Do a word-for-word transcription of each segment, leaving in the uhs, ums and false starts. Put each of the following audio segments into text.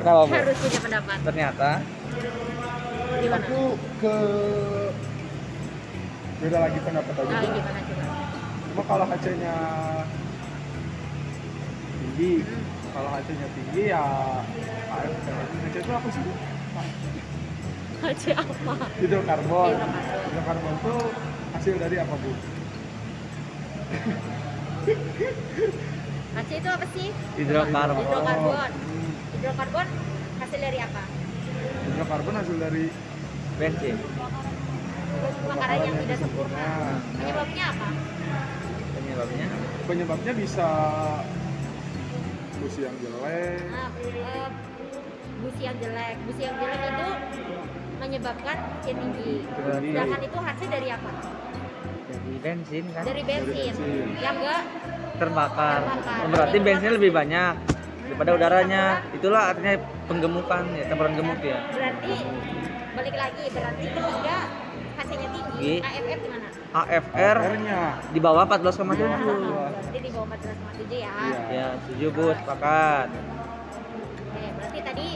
Kenapa, Bu? Harus punya pendapat. Ternyata gimana? Aku ke beda lagi pendapat aja. Nah, gimana coba? Cuma kalau H C-nya tinggi, hmm. kalau H C-nya tinggi ya H C itu aku sih. H C apa? Hidrokarbon. Hidrokarbon itu hasil dari apa, Bu? H C itu apa sih? Hidrokarbon. Hidrokarbon. Hidrokarbon hasil dari apa? Hidrokarbon hasil dari bensin. Pembakaran yang tidak sempurna. Penyebabnya apa? Penyebabnya? Penyebabnya bisa busi yang jelek. Nah, uh, busi yang jelek. Busi yang jelek itu menyebabkan H C tinggi. Sedangkan itu H C dari apa? Dari bensin kan? Dari bensin. Yang enggak terbakar. terbakar. Berarti bensinnya lebih banyak daripada udaranya. Itulah artinya penggemukan ya, campuran gemuk ya. Berarti balik lagi, berarti ketika H C-nya tinggi, A F R gimana? A F R di bawah empat belas koma tujuh. Berarti di bawah empat belas koma tujuh ya. Iya, setuju Bu, sepakat. Oke, berarti tadi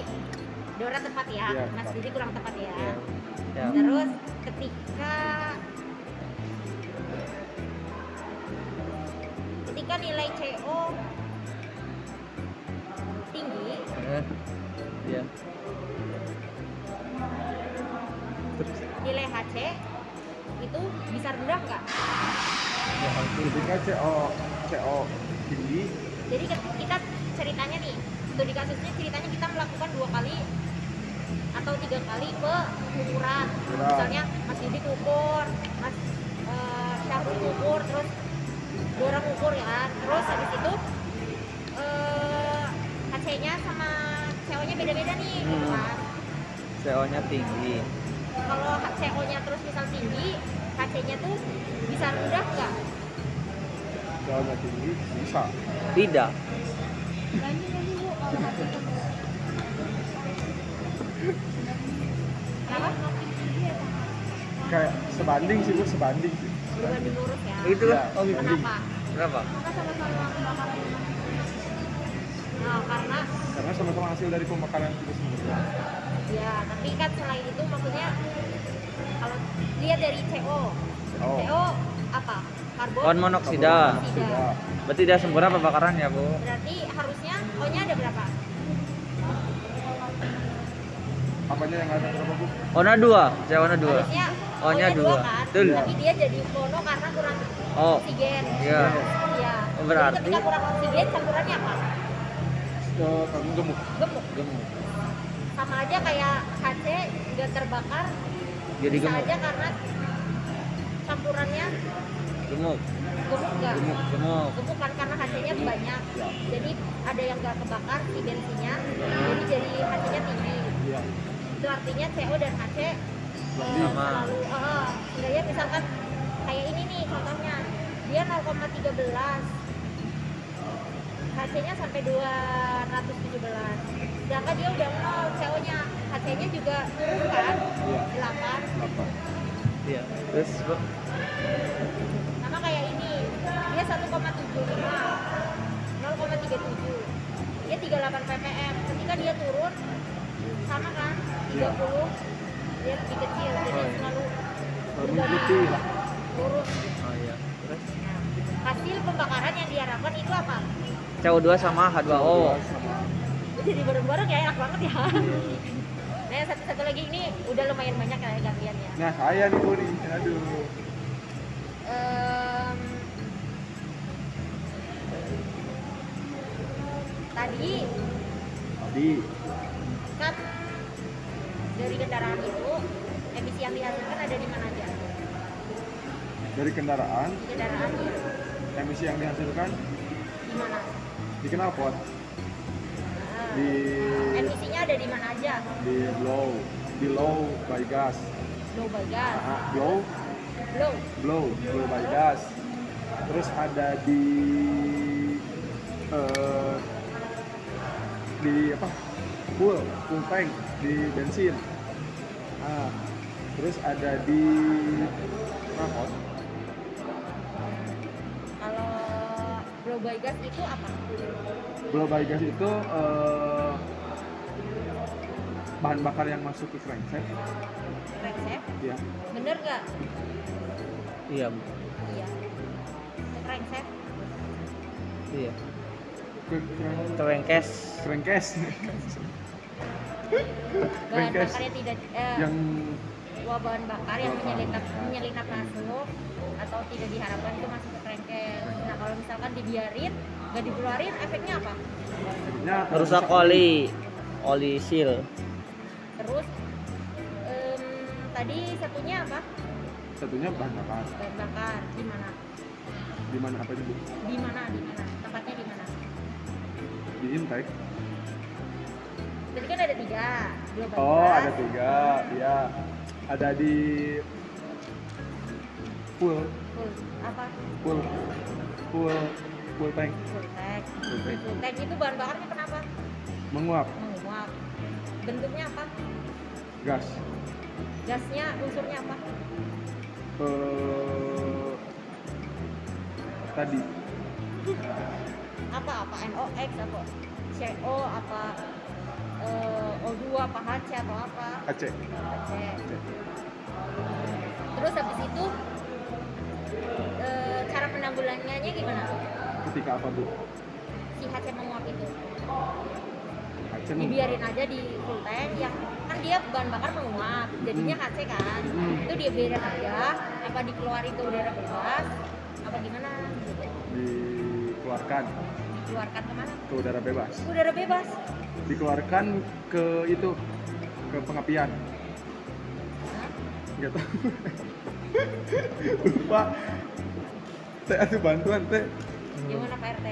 Dora tepat ya, ya Mas Didi kurang tepat ya. Ya. Ya. Terus ketika ketika nilai C O tinggi, eh, ya. Nilai H C itu bisa rendah nggak? Ya, ketika C O C O tinggi. Jadi kita ceritanya nih, studi kasusnya ceritanya kita melakukan dua kali atau tiga kali pengukuran. Nah. Misalnya Mas Didi ukur, Mas uh, Syahrul ukur, terus Dora ukur ya kan. Terus habis itu uh, H C-nya sama C O-nya beda-beda nih, hmm. gitu kan. C O-nya tinggi. Kalau C O-nya terus misal tinggi, H C-nya tuh bisa rendah nggak? C O-nya tinggi bisa. Tidak. Kenapa? Kayak sebanding sih, Bu, sebanding sih. Sebanding lurus ya. Itu kan. Oh, kenapa? Kenapa? Nah, karena karena sama-sama hasil dari pembakaran itu sendiri. Ya, tapi kan selain itu maksudnya kalau lihat dari C O. Oh. C O apa? Karbon monoksida. monoksida. Berarti tidak sempurna pembakaran ya, Bu. Berarti harusnya O-nya ada berapa? Apanya yang ada berapa, Bu? O-nya dua, C O-nya dua. Harusnya O-nya dua kan? Betul. Tapi dia jadi mono karena kurang oh. oksigen. Iya. Iya. Berarti ketika kurang oksigen campurannya apa? Karbon gemuk. Gemuk. Gemuk. Sama aja kayak H C nggak terbakar. Jadi gemuk. Aja karena campurannya gemuk. Gemuk nggak? Gemuk. Gemuk. Gemuk kan karena H C-nya banyak. Ya. Jadi ada yang nggak kebakar si bensinnya, jadi jadi H C-nya tinggi. Ya. Itu artinya C O dan H C sama. Selalu. Oh, enggak ya misalkan kayak ini nih contohnya, dia nol koma tiga belas. H C-nya sampai dua ratus tujuh belas. Sedangkan dia udah nol C O-nya, H C-nya juga turun kan? Iya. delapan. Iya. Terus sama kayak ini. Dia satu koma tujuh lima. nol koma tiga tujuh. Dia tiga puluh delapan ppm. Ketika dia turun sama kan? tiga puluh. Ya. Dia lebih kecil. Jadi oh, selalu turun. Turun. Oh iya. Terus nah, hasil pembakaran yang diharapkan itu apa? C O dua sama H dua O. Jadi bareng-bareng ya, enak banget ya. Nah yang satu-satu lagi ini udah lumayan banyak ya gantiannya. Nah saya nih Budi, aduh. Um, tadi. Tadi. Kan dari kendaraan itu emisi yang dihasilkan ada di mana aja? Dari kendaraan. Kendaraan. Emisi yang dihasilkan di mana? Di knalpot. Nah, di emisinya ada di mana aja? Di blow, di blow by gas. Blow by gas. Aha, blow. Blow. Blow, blow by gas. Terus ada di uh, di apa? Full, full tank di bensin. Nah, terus ada di knalpot. Kalau blow by gas itu apa? Blow by gas itu uh, bahan bakar yang masuk ke crankset. Crankset? Iya. Bener nggak? Iya. Iya. Crankset? Iya. Crankcase. Crankcase. Bahan bakarnya tidak eh, yang buah bahan bakar yang menyelinap menyelinap masuk atau tidak diharapkan itu masuk ke crankcase. Nah kalau misalkan dibiarin nggak dikeluarin efeknya apa? Efeknya rusak oli oli seal. Terus um, tadi satunya apa? Satunya bahan bakar. Bahan bakar di mana? Di mana apa itu? Di mana di mana? Tempatnya di mana? Di intake. Jadi kan ada tiga, dua bahan oh gas. Ada tiga, iya ada di full full apa? full full full tank full tank full tank, full tank itu bahan bakarnya kenapa? menguap menguap bentuknya apa? Gas gasnya unsurnya apa? Uh, tadi apa? apa? NOx apa? C O apa? O dua apa H C atau apa? H C. H C. Terus habis itu e, cara penanggulangannya gimana? Ketika apa Bu? Si H C menguap itu. H C dibiarin aja di full tank yang kan dia bahan bakar menguap, jadinya H C kan. Hmm. Itu dia biarin aja apa dikeluarin ke udara bebas apa gimana? Dikeluarkan. Dikeluarkan kemana? Ke udara bebas. Ke udara bebas. Dikeluarkan ke itu ke pengapian. Enggak tahu. Lupa. Teh ada bantuan teh. Gimana Pak R T?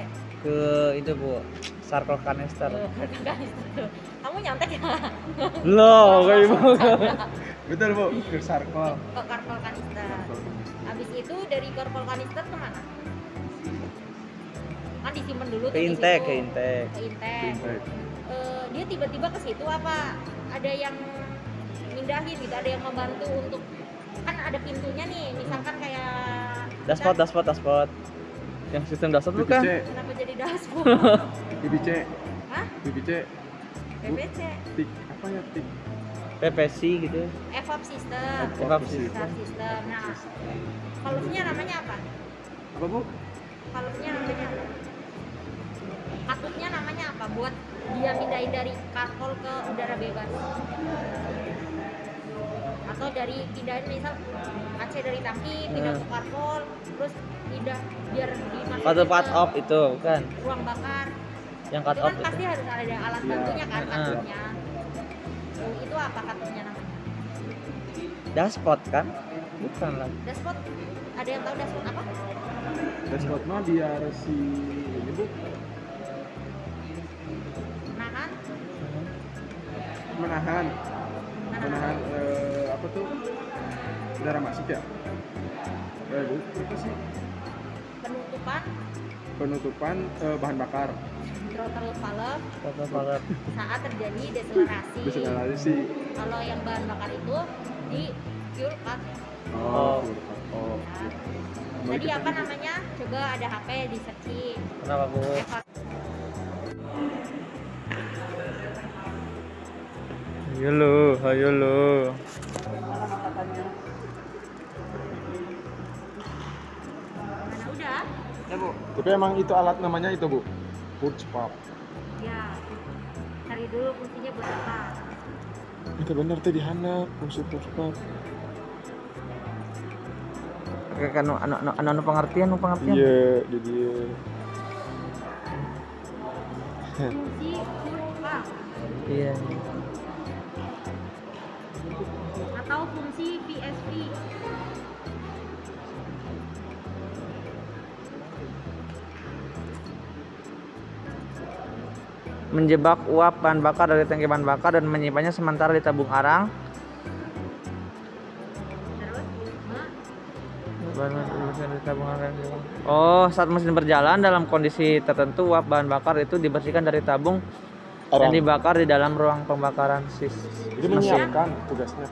Ke itu Bu, Karbon kanister. Karbon kanister. Kamu nyantek ya? Loh, kayak gimana? Betul Bu, ke Karbon. Ke Karbon kanister. Habis itu dari Karbon kanister kemana? Kan disimpan dulu tuh. Ke intake, ke intake. Ke intake. Uh, dia tiba-tiba ke situ apa ada yang mindahin gitu, ada yang membantu untuk kan ada pintunya nih misalkan kayak dashpot, kan? dashpot, dashpot yang sistem dashpot bukan? Kenapa jadi dashpot? B B C. Hah? B B C. B B C. Tik apa ya tik? P P C gitu. E V A P system. E V A P system. system. Nah, valve-nya namanya apa? Apa Bu? Valve-nya namanya apa? Katutnya namanya apa buat dia pindahin dari karkol ke udara bebas atau dari pindahin misal H C dari tangki pindah ke karkol terus pindah biar dimasukin cut, cut off itu bukan ruang bakar yang cut itu off kan itu. Pasti harus ada alat bantunya kan katutnya uh. oh, itu apa katutnya namanya? Dashpot kan? Bukan lah dashpot ada yang tahu dashpot apa? Dashpot mah biar si ini Bu menahan menahan eh, apa tuh udara masuk ya eh, Bu, apa sih penutupan penutupan eh, bahan bakar throttle valve throttle valve saat terjadi deselerasi deselerasi kalau yang bahan bakar itu di fuel cut oh fuel cut oh nah. Tadi apa namanya coba ada H P di searching kenapa Bu F- Ayo lo, ayo lo. Mana udah? Ya Bu. Tapi emang itu alat namanya itu Bu? Purge valve. Ya. Cari dulu fungsinya buat apa? Itu bener tadi Hana, fungsi purge valve. Kan anu anu pengertian, anu pengertian. Iya, dia dia. Fungsi purge valve. Iya. Atau fungsi P S V. Menjebak uap bahan bakar dari tangki bahan bakar dan menyimpannya sementara di tabung arang. Oh, saat mesin berjalan dalam kondisi tertentu uap bahan bakar itu dibersihkan dari tabung arang yang dibakar di dalam ruang pembakaran sis. Jadi menyiapkan tugasnya.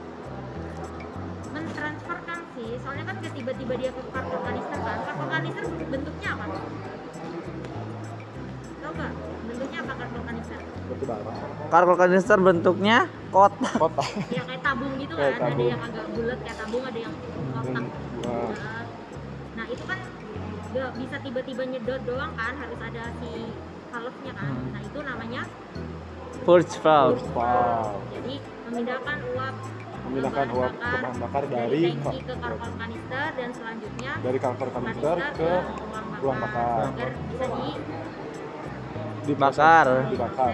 Mentransferkan sih, soalnya kan tiba-tiba dia ke karbon kanister kan. Karbon kanister bentuknya apa? Tahu nggak? Bentuknya apa karbon kanister? Karbon kanister bentuknya kotak. Kotak. Ya kayak tabung gitu kan, ada yang agak bulat kayak tabung, ada yang kotak. Wow. Nah itu kan nggak bisa tiba-tiba nyedot doang kan, harus ada si valve-nya kan. Hmm. Nah itu namanya Purge valve. Jadi memindahkan uap memindahkan uap ke bahan bakar dari, dari tangki ke karbon kanister dan selanjutnya dari karbon kanister ke ruang bakar agar bisa di dibakar. Dibakar.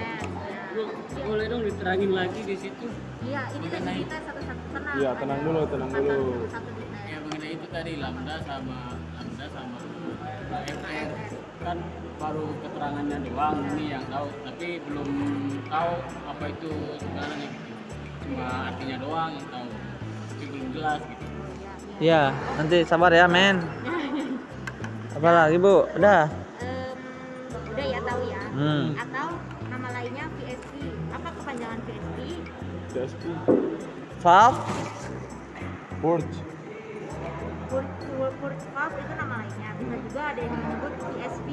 Boleh dong diterangin lagi di situ. Iya, ini tadi kita satu-satu tenang. Iya, tenang dulu, tenang dulu. Ya mengenai itu tadi lambda sama lambda sama A F R kan baru keterangannya doang ini yang tahu, tapi belum tahu apa itu sebenarnya. Cuma artinya doang yang tahu, tapi belum jelas gitu. Iya, nanti sabar ya, men. Apa lagi, Bu? Udah. Udah ya tahu ya. Hmm. Atau nama lainnya V S V. Apa kepanjangan V S V? V S V. Valve. Purge. Purge, Purge valve itu nama lainnya. Bisa juga ada yang disebut V S V.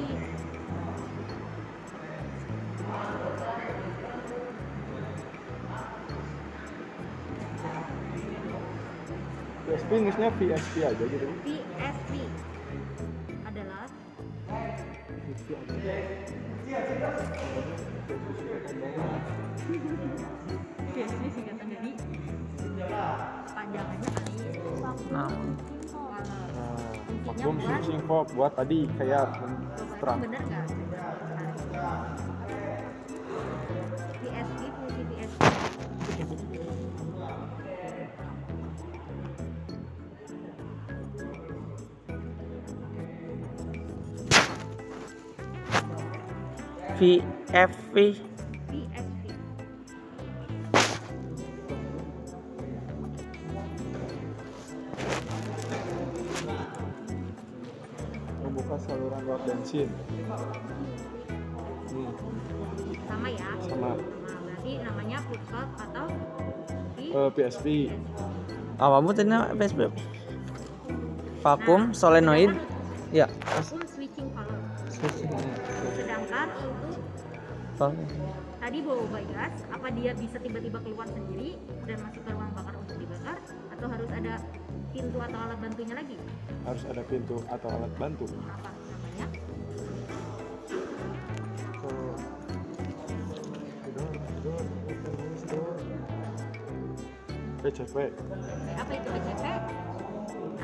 V S V Inggrisnya V S V aja gitu. V S V adalah V S V singkatan dari panjangannya tadi vakum sensing valve buat tadi kayak terang. Bener nggak? V S V fungsi V S V. V F V. V F V. Membuka saluran uap bensin. Hmm. Sama ya? Sama. Nah, berarti namanya P S V atau uh, P S V. Ah, kamu tadi namanya P S V. Vakum nah, solenoid. Ya. Vakum switching valve. Switching. Sedangkan untuk tadi blow by gas, apa dia bisa tiba-tiba keluar sendiri dan masuk ke ruang bakar untuk dibakar, atau harus ada pintu atau alat bantunya lagi? Harus ada pintu atau alat bantu. Apa namanya? P C P. Apa itu P C P?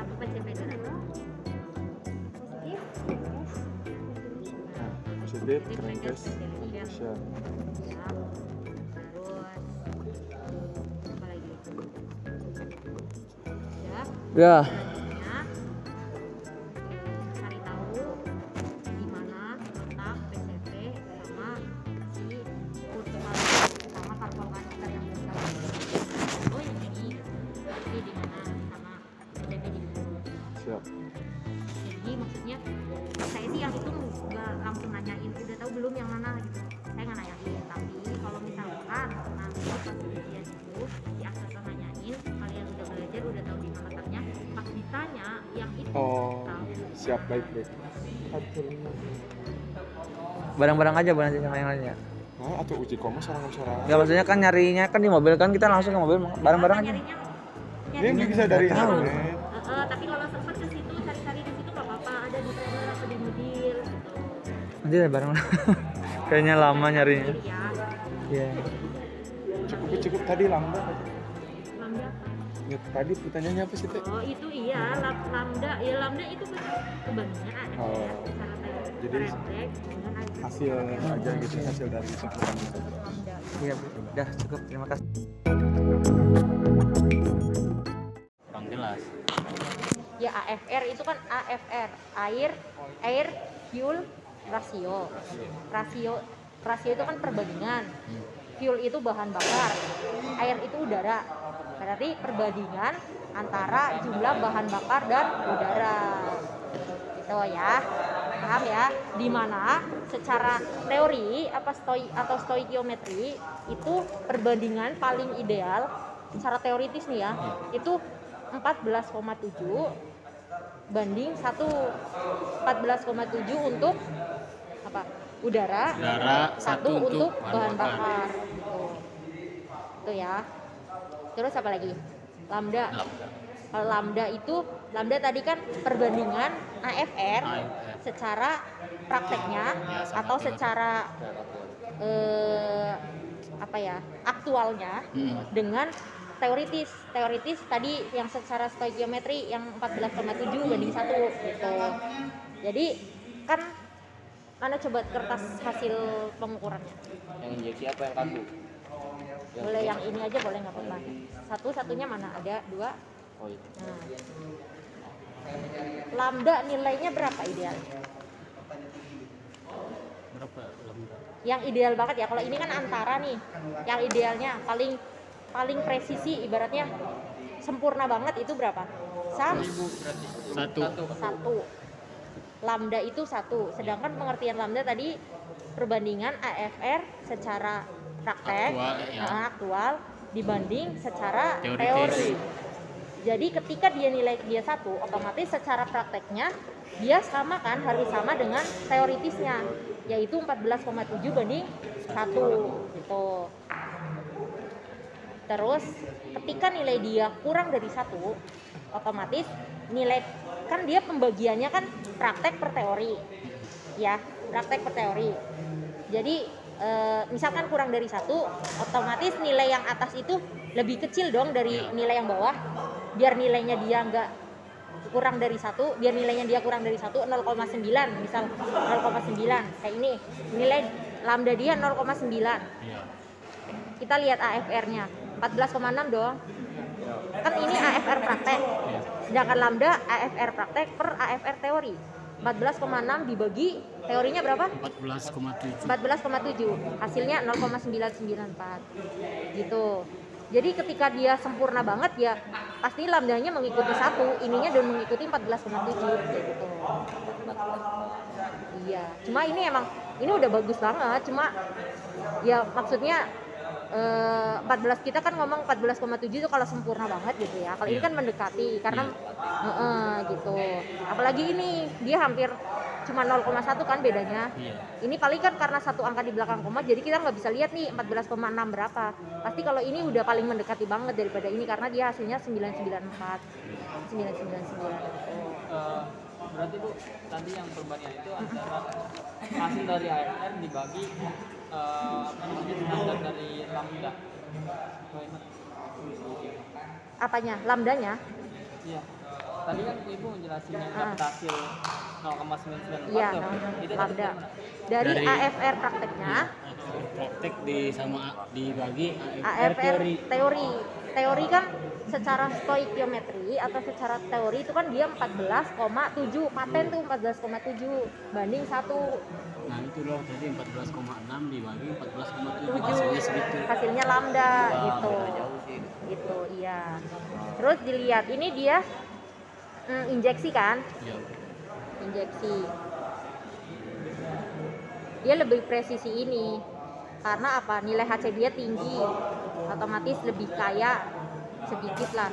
Apa P C P itu? Positif. Positif. Crankcase. Siap. Ya. Cari tahu di mana letak P C P sama si purge valve sama karbon kanister yang kita bahas. Oh, yang ini ini di mana sama P C P di mana? Siap. Jadi maksudnya saya sih yang itu nggak langsung nanyain udah tahu belum yang mana gitu. Saya nggak nanyain, tapi kalau misalkan nanti pas ujian itu si aksara nanyain kalian udah belajar udah tahu di mana letaknya, pas ditanya yang itu oh, tahu. Siap, baik baik. Barang-barang aja barang aja yang lainnya. Oh, atau uji komo sarang-sarang. Ya maksudnya kan nyarinya kan di mobil kan kita langsung ke mobil barang-barang aja. Nyarinya, nyarinya. Ini bisa dari tahu. Uh, tapi kalau sempat ke situ cari-cari di situ nggak apa-apa, ada di kamar atau di mobil gitu. Nanti ada barang. Kayaknya lama nyarinya. Iya. Yeah. Cukup cukup tadi lambda. Lambda. Ya, tadi pertanyaannya apa sih teh? Oh itu iya lambda. Ya lambda itu kebanyakan. Oh. Jadi hasil aja gitu hasil dari sekian gitu. Iya udah cukup, terima kasih. Kurang jelas. Ya A F R itu kan A F R air air fuel rasio. Rasio rasio itu kan perbandingan. Fuel itu bahan bakar, air itu udara. Berarti perbandingan antara jumlah bahan bakar dan udara. Gitu ya. Paham ya? Di mana secara teori apa stoi atau stoikiometri itu perbandingan paling ideal secara teoritis nih ya. Itu empat belas koma tujuh banding satu, empat belas koma tujuh untuk apa udara, udara satu untuk bahan bakar. Itu ya. Terus apa lagi? Lambda. Lambda. Kalau lambda itu, lambda tadi kan perbandingan A F R secara prakteknya ya, atau secara eh, apa ya aktualnya hmm. dengan teoritis. Teoritis tadi yang secara stoikiometri yang empat belas koma tujuh banding satu gitu. Jadi kan mana coba kertas hasil pengukurannya? Yang injeksi apa yang kaku? Boleh yang ini aja, boleh nggak apa-apa. Satu-satunya mana? Ada dua. Nah, lambda nilainya berapa ideal? Berapa lambda? Yang ideal banget ya. Kalau ini kan antara nih. Yang idealnya paling paling presisi ibaratnya sempurna banget itu berapa? Satu. Satu. Lambda itu satu. Sedangkan pengertian lambda tadi perbandingan A F R secara praktek aktual, ya. Nah, aktual dibanding secara teori. teori. Jadi ketika dia nilai dia satu, otomatis secara prakteknya dia sama kan, harus sama dengan teoritisnya, yaitu empat belas koma tujuh banding satu gitu. Terus ketika nilai dia kurang dari satu, otomatis nilai kan dia pembagiannya kan praktek per teori, ya praktek per teori. Jadi e, misalkan kurang dari satu, otomatis nilai yang atas itu lebih kecil dong dari nilai yang bawah. Biar nilainya dia nggak kurang dari satu, biar nilainya dia kurang dari satu, nol koma sembilan misal nol koma sembilan kayak ini, nilai lambda dia nol koma sembilan. Kita lihat A F R-nya empat belas koma enam dong. Kan ini A F R praktek. Sedangkan lambda A F R praktek per A F R teori. empat belas koma enam dibagi teorinya berapa? empat belas koma tujuh. empat belas koma tujuh. Hasilnya nol koma sembilan sembilan empat. Gitu. Jadi ketika dia sempurna banget ya pasti lambdanya mengikuti satu, ininya dan mengikuti empat belas koma tujuh gitu. Iya, cuma ini emang ini udah bagus banget, cuma ya maksudnya eh, empat belas kita kan ngomong empat belas koma tujuh itu kalau sempurna banget gitu ya. Kalau ini kan mendekati karena eh, eh, gitu. Apalagi ini dia hampir cuma nol koma satu kan bedanya. Iya. Ini paling kan karena satu angka di belakang koma, jadi kita nggak bisa lihat nih empat belas koma enam berapa. Pasti kalau ini udah paling mendekati banget daripada ini karena dia hasilnya sembilan sembilan empat, sembilan sembilan sembilan. Uh, berarti Bu, tadi yang perbandingan itu antara hasil dari A F R dibagi uh, standar dari lambda. Apanya? Lambdanya? Iya. Tadi kan Ibu menjelaskan yang uh. hasil nol koma sembilan sembilan empat ya, itu lambda dari, dari A F R prakteknya ya, praktek di sama dibagi A F R, A F R teori. teori teori kan secara stoikiometri atau secara teori itu kan dia empat belas koma tujuh paten tuh empat belas koma tujuh banding satu. Nah itu loh, jadi empat belas koma enam dibagi empat belas koma tujuh hasilnya segitu, hasilnya lambda. Wow, gitu gitu iya. Terus dilihat ini dia mm, injeksi kan ya. Injeksi dia lebih presisi ini karena apa, nilai H C dia tinggi, otomatis lebih kaya sedikit lah,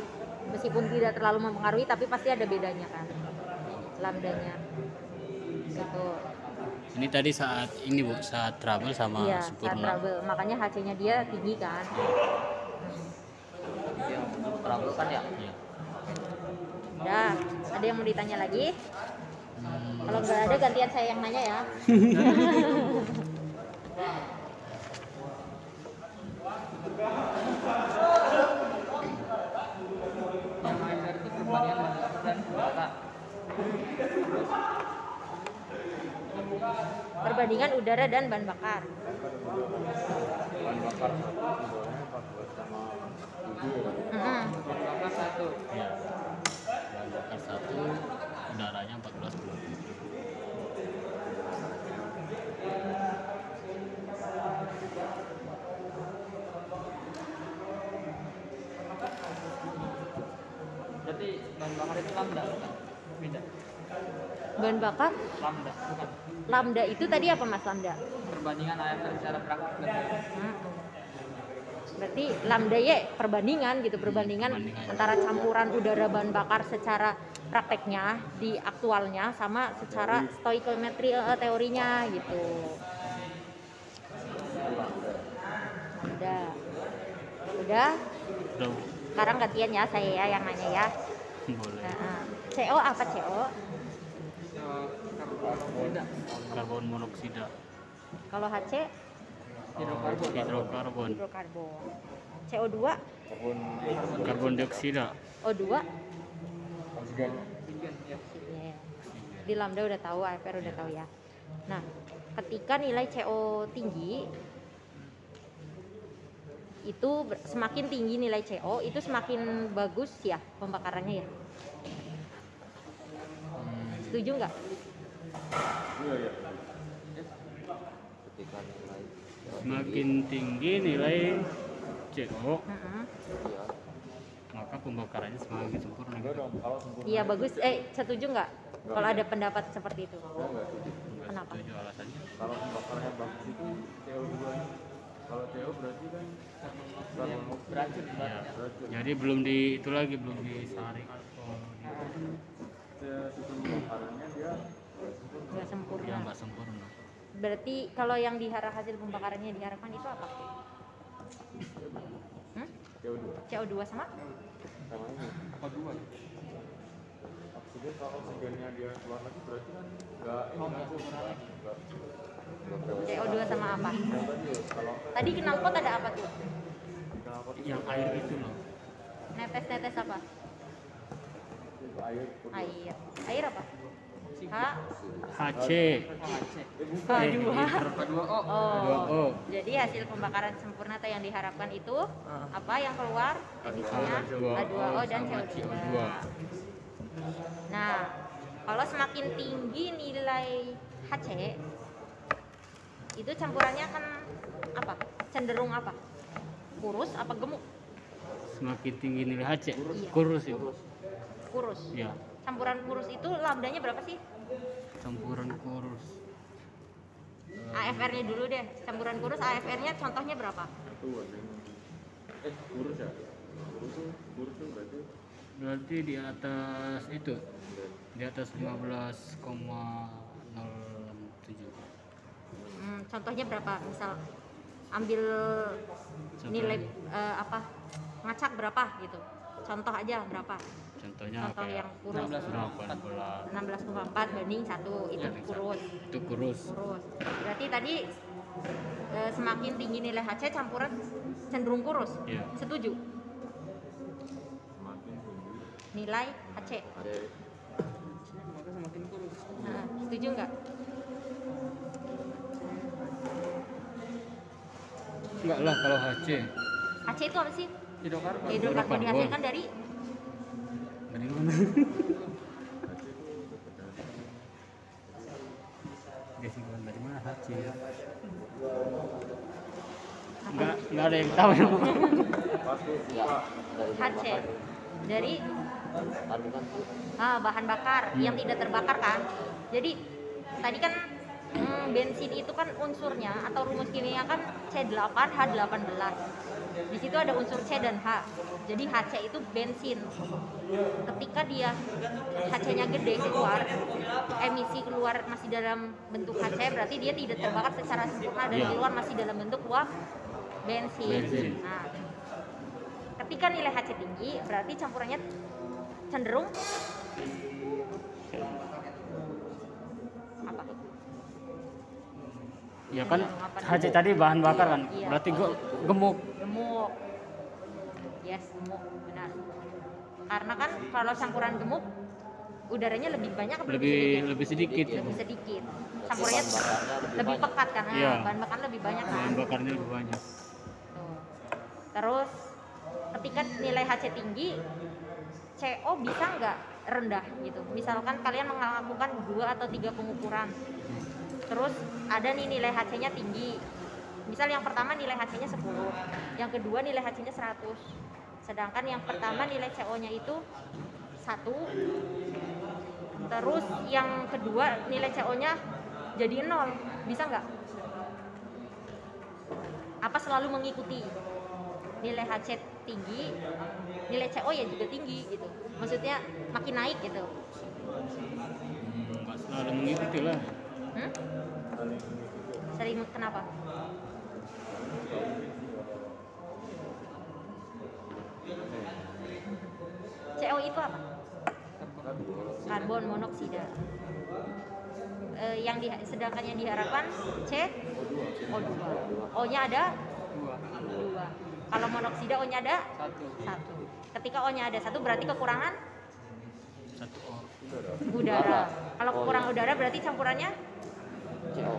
meskipun tidak terlalu mempengaruhi tapi pasti ada bedanya kan lambdanya gitu. Ini tadi saat ini Bu, saat trouble sama iya, sempurna saat trouble, makanya H C nya dia tinggi kan yang trouble kan ya. Udah, ada yang mau ditanya lagi? Kalau nggak ada gantian saya yang nanya ya. Perbandingan udara dan bahan bakar. Bahan bakar satu. Bahan bakar satu. Udaranya empat belas koma tujuh. Berarti bahan bakar itu lambda bukan? Beda. Bahan bakar? Lambda bukan. Lambda itu tadi apa Mas lambda? Perbandingan A F R secara praktik. Hmm. Berarti lambda ya perbandingan gitu, perbandingan antara campuran udara bahan bakar secara prakteknya, di aktualnya, sama secara stoikiometri teorinya gitu. Udah, udah. Sekarang gantian ya saya ya yang nanya ya. Nah, C O apa C O? Karbon monoksida. Kalau H C? Hidrokarbon. Hidrokarbon. Hidrokarbon. C O dua? Karbon, karbon dioksida. O dua? Oksigen. Yeah. Di Lambda udah tahu, A F R udah tahu ya. Nah, ketika nilai C O tinggi, itu semakin tinggi nilai C O, itu semakin bagus ya pembakarannya ya. Setuju nggak? Iya, iya. Semakin tinggi nilai C O, uh-huh, maka pembakarannya semakin sempurna. Iya bagus. Eh setuju nggak? Kalau ada pendapat seperti itu? Enggak setuju. Kenapa? Setuju alasannya. Kalau pembakarannya bagus itu C O dua. Kalau C O berarti kan beracun. Ya. Jadi belum di itu lagi, belum disaring atau pembakarannya dia nggak sempurna. Ya, nggak sempurna. Berarti kalau yang diharap hasil pembakarannya diharapkan itu apa? Hmm? C O dua. C O dua sama? Sama ini. Apa dua? Oksigen kalau oksigennya dia keluar lagi berarti kan nggak ini. C O dua sama apa? Tadi knalpot ada apa tuh? Yang air itu loh. Netes-netes apa? Air. Air. Air apa? H C. H C. Jadi hasil pembakaran sempurna atau yang diharapkan itu apa yang keluar? H dua O dan C O dua. Nah, kalau semakin tinggi nilai H C, itu campurannya akan apa? Cenderung apa? Kurus apa gemuk? Semakin tinggi nilai H C, kurus ya. Kurus. Iya. Campuran kurus itu lambdanya berapa sih? Campuran kurus A F R-nya dulu deh. Campuran kurus A F R-nya contohnya berapa? Eh, kurus ya? Kurus tuh, kurus tuh berarti? Berarti di atas itu? Di atas lima belas koma nol tujuh. Hmm, contohnya berapa? Misal ambil contohnya nilai eh, apa? Ngacak berapa gitu? Contoh aja berapa? Contohnya Contoh yang kurus enam belas koma empat banding satu itu ya, kurus. Itu kurus. Kurus. Berarti tadi e, semakin tinggi nilai H C campuran cenderung kurus. Ya. Setuju? Semakin tinggi nilai H C. Maka semakin kurus. Nah, setuju nggak? Enggak lah kalau H C. H C itu apa sih? Hidrokarbon. Hidrokarbon dihasilkan dari dari mana? Hidrokarbon dari mana H C? Enggak, enggak ada yang tahu. H C dari ah, bahan bakar hmm. yang tidak terbakar kan? Jadi tadi kan hmm, bensin itu kan unsurnya atau rumus kimia kan C delapan H delapan belas. Di situ ada unsur C dan H. Jadi H C itu bensin. Ketika dia H C-nya gede keluar, emisi keluar masih dalam bentuk H C, berarti dia tidak terbakar secara sempurna dan keluar masih dalam bentuk uap bensin. bensin. Nah, ketika nilai H C tinggi, berarti campurannya cenderung apa? Ya kan H C tadi bahan bakar kan, iya, berarti gua gemuk. Gemuk, yes gemuk, benar. Karena kan kalau campuran gemuk udaranya lebih banyak, lebih sedikit. Lebih sedikit. Lebih sedikit. Campurannya lebih pekat karena ya, bahan bakar lebih banyak kan. Bahan bakarnya lebih banyak. Tuh. Terus ketika nilai H C tinggi, C O bisa nggak rendah gitu? Misalkan kalian melakukan dua atau tiga pengukuran. Terus ada nih nilai H C-nya tinggi. Misal yang pertama nilai H C-nya sepuluh, yang kedua nilai H C-nya seratus. Sedangkan yang pertama nilai C O-nya itu satu. Terus yang kedua nilai C O-nya jadi nol. Bisa nggak? Apa selalu mengikuti? Nilai H C tinggi, nilai C O ya juga tinggi gitu. Maksudnya makin naik gitu. Enggak selalu mengikuti lah. Hmm? Sering kenapa? C O itu apa? Karbon monoksida. Eh, yang di, sedangkan yang diharapkan C O dua. O-nya ada dua. Kalau monoksida O-nya ada satu. Ketika O-nya ada satu berarti kekurangan udara. Kalau kekurangan udara berarti campurannya C O.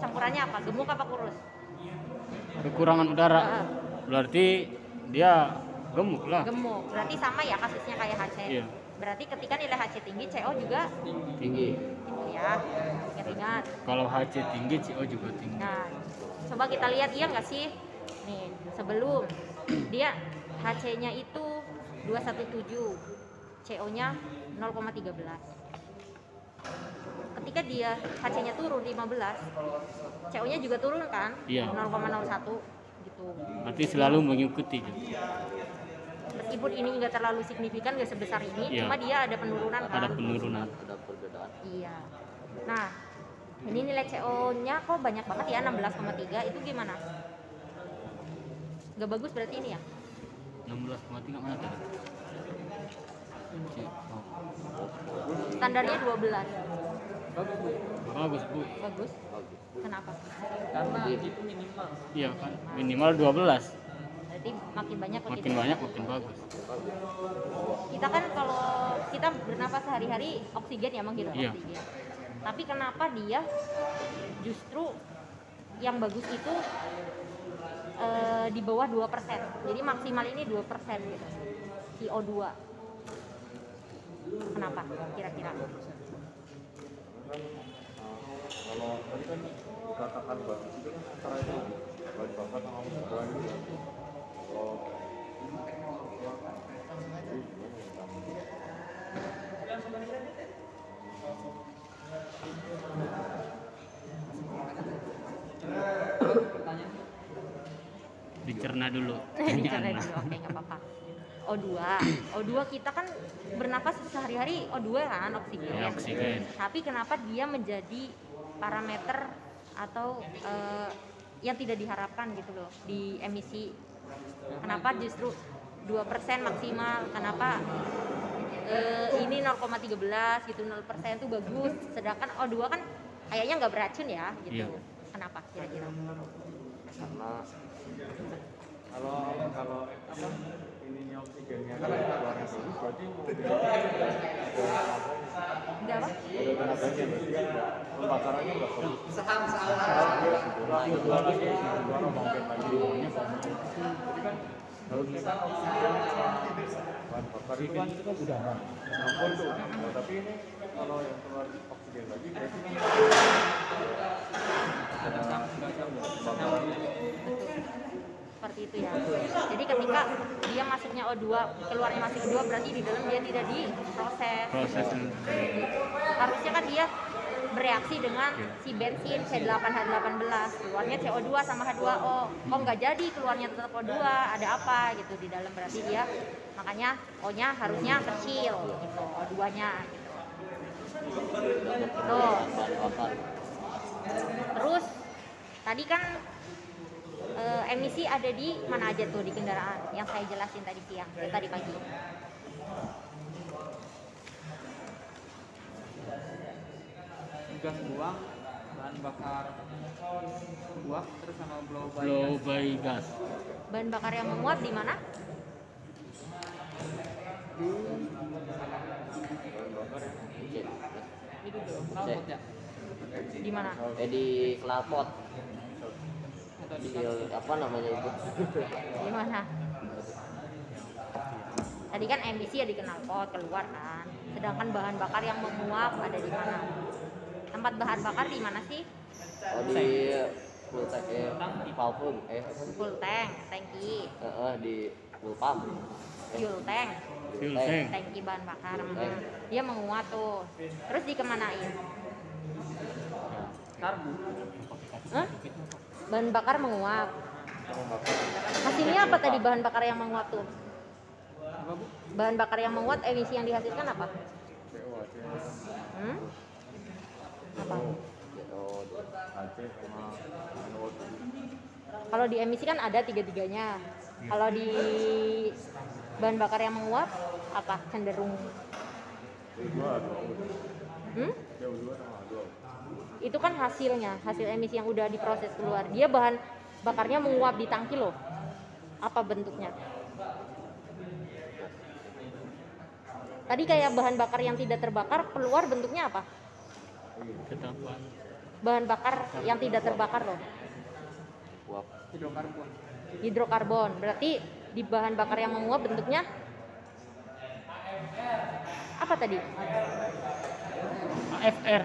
Campurannya apa? Gemuk apa kurus? Kekurangan udara. Uh-huh. Berarti dia gemuk lah. Gemuk. Berarti sama ya kasusnya kayak H C. Iya. Berarti ketika nilai H C tinggi, C O juga tinggi. Tinggi ya. Ingat-ingat. Kalau H C tinggi, C O juga tinggi. Nah, coba kita lihat iya nggak sih? Nih, sebelum dia H C-nya itu dua ratus tujuh belas, C O-nya nol koma satu tiga. Ketika dia H C-nya turun lima belas, C O-nya juga turun kan? Iya. nol koma nol satu. Berarti selalu mengikuti. Meskipun ini nggak terlalu signifikan, nggak sebesar ini, ya. Cuma dia ada penurunan kan? Ada penurunan. Ada perbedaan. Iya. Nah, ini nilai C O-nya kok banyak banget ya, enam belas koma tiga, itu gimana? Nggak bagus berarti ini ya? enam belas koma tiga mana tadi? Standarnya dua belas. Bagus. Bagus, Bu. Bagus. Kenapa? Karena itu minimal. Iya kan, minimal dua belas. Berarti makin banyak makin, makin banyak makin bagus. Kita kan kalau kita bernapas sehari-hari oksigen ya menghirup iya. Oksigen. Tapi kenapa dia justru yang bagus itu e, di bawah dua persen. Jadi maksimal ini dua persen gitu. C O dua. Kenapa kira-kira? Kalau tadi kan dikatakan bagus itu kan antara itu bahan bakar sama udara itu ya. Kalau dicerna dulu. Dicerna dulu, oke nggak apa-apa. O dua, O dua kita kan bernapas sehari-hari O dua kan oksigen. Ya, oksigen. Tapi kenapa dia menjadi parameter atau uh, yang tidak diharapkan gitu loh di emisi? Kenapa justru dua persen maksimal? Kenapa uh, ini nol koma satu tiga gitu, nol persen itu bagus, sedangkan O dua kan kayaknya nggak beracun ya gitu. Ya. Kenapa kira-kira? Karena kalau kalau apa ininya oksigennya kan keluarnya dulu berarti enggak apa? Pembakarannya enggak bagus. Saham salah. Jadi kan kalau kita oksigen bahan bakar itu kan udara. Namun tuh, tapi ini kalau yang keluar oksigen lagi berarti ini ada pembakaran. Seperti itu ya. Jadi ketika dia masuknya O dua, keluarnya masuk O dua, berarti di dalam dia tidak diproses. Proses. Harusnya kan dia bereaksi dengan si bensin C delapan H delapan belas, keluarnya C O dua sama H dua O. Kok nggak jadi keluarnya tetap O dua, ada apa gitu di dalam, berarti dia makanya O-nya harusnya kecil gitu, O dua-nya gitu. Tuh. Terus tadi kan E, emisi ada di mana aja tuh di kendaraan yang saya jelasin tadi siang, eh, tadi pagi. Gas buang, bahan bakar uap, terus sama blow by, blow by gas. Bahan bakar yang menguap di mana? Di mana? Eh di Kelapot. Di apa namanya itu? Di mana? Tadi kan emisi ya dikenal pot keluar kan. Sedangkan bahan bakar yang menguap ada di mana? Tempat bahan bakar di mana sih? Oh, di full tank, eh, Palpum, eh full tank, tangki. Heeh, di full pump. Fuel tank. Fuel tank. Tangki bahan bakar. Tank. Dia menguap tuh. Terus dikemanain? Karbu. Hah? Bahan bakar menguap, Hasilnya apa tadi bahan bakar yang menguap tuh? Bahan bakar yang menguat, emisi yang dihasilkan apa? Hmm? Apa? Kalau di emisi kan ada tiga-tiganya. Kalau di bahan bakar yang menguap, apa cenderung? Hmm? Itu kan hasilnya, hasil emisi yang udah diproses keluar. Dia bahan bakarnya menguap di tangki loh. Apa bentuknya? Tadi kayak bahan bakar yang tidak terbakar keluar bentuknya apa? Ketapan. Bahan bakar yang tidak terbakar loh. Uap. Hidrokarbon. Hidrokarbon. Berarti di bahan bakar yang menguap bentuknya apa tadi? A F R.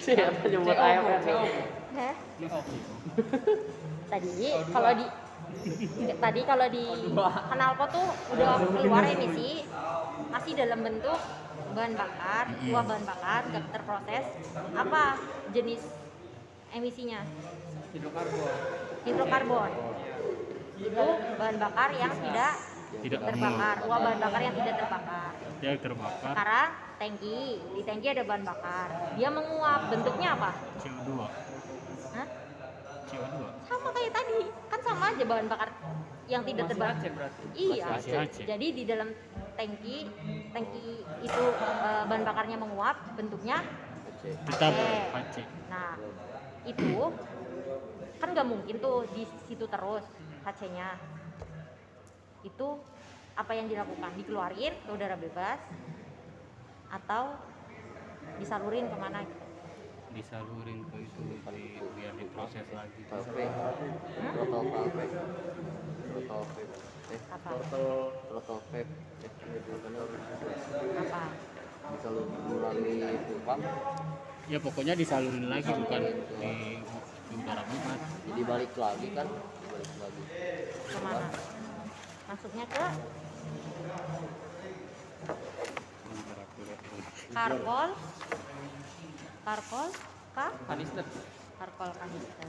Siapa nyebut A F R? Hah? Tadi kalau di Tadi kalau di knalpot tuh udah keluar emisi, masih dalam bentuk bahan bakar, uap bahan bakar, gak terproses. Apa jenis emisinya? Hidrokarbon. Hidrokarbon. Itu bahan bakar yang tidak, tidak terbakar, uap bahan bakar yang tidak terbakar. Yang terbakar. Sekarang tangki, di tangki ada bahan bakar. Dia menguap, bentuknya apa? C O dua. Hah? C O dua. Sama kayak tadi. Sama aja bahan bakar yang tidak terbakar. Iya, jadi di dalam tangki, tangki itu e, bahan bakarnya menguap, bentuknya H C. Nah, itu kan nggak mungkin tuh di situ terus H C-nya. Itu apa yang dilakukan? Dikeluarin ke udara bebas atau disalurin kemana? Disalurin ke itu biar diproses lagi. Throttle valve. Throttle valve. Apa? Throttle valve. Apa? Disalurin melalui pump. Ya pokoknya disalurin lagi, bukan di udara bebas. Jadi balik lagi kan? Balik lagi. Kemana? Masuknya ke karbol. Karbon kanister. Karbon kanister.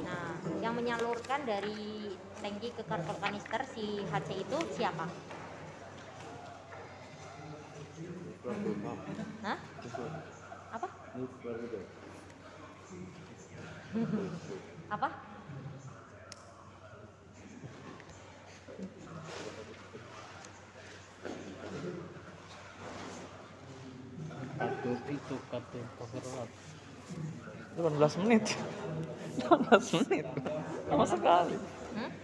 Nah, yang menyalurkan dari tangki ke karbon kanister si H C itu siapa? Hah? Apa? Apa? Itu kapten coverlap delapan belas menit delapan belas menit lama sekali. hmm?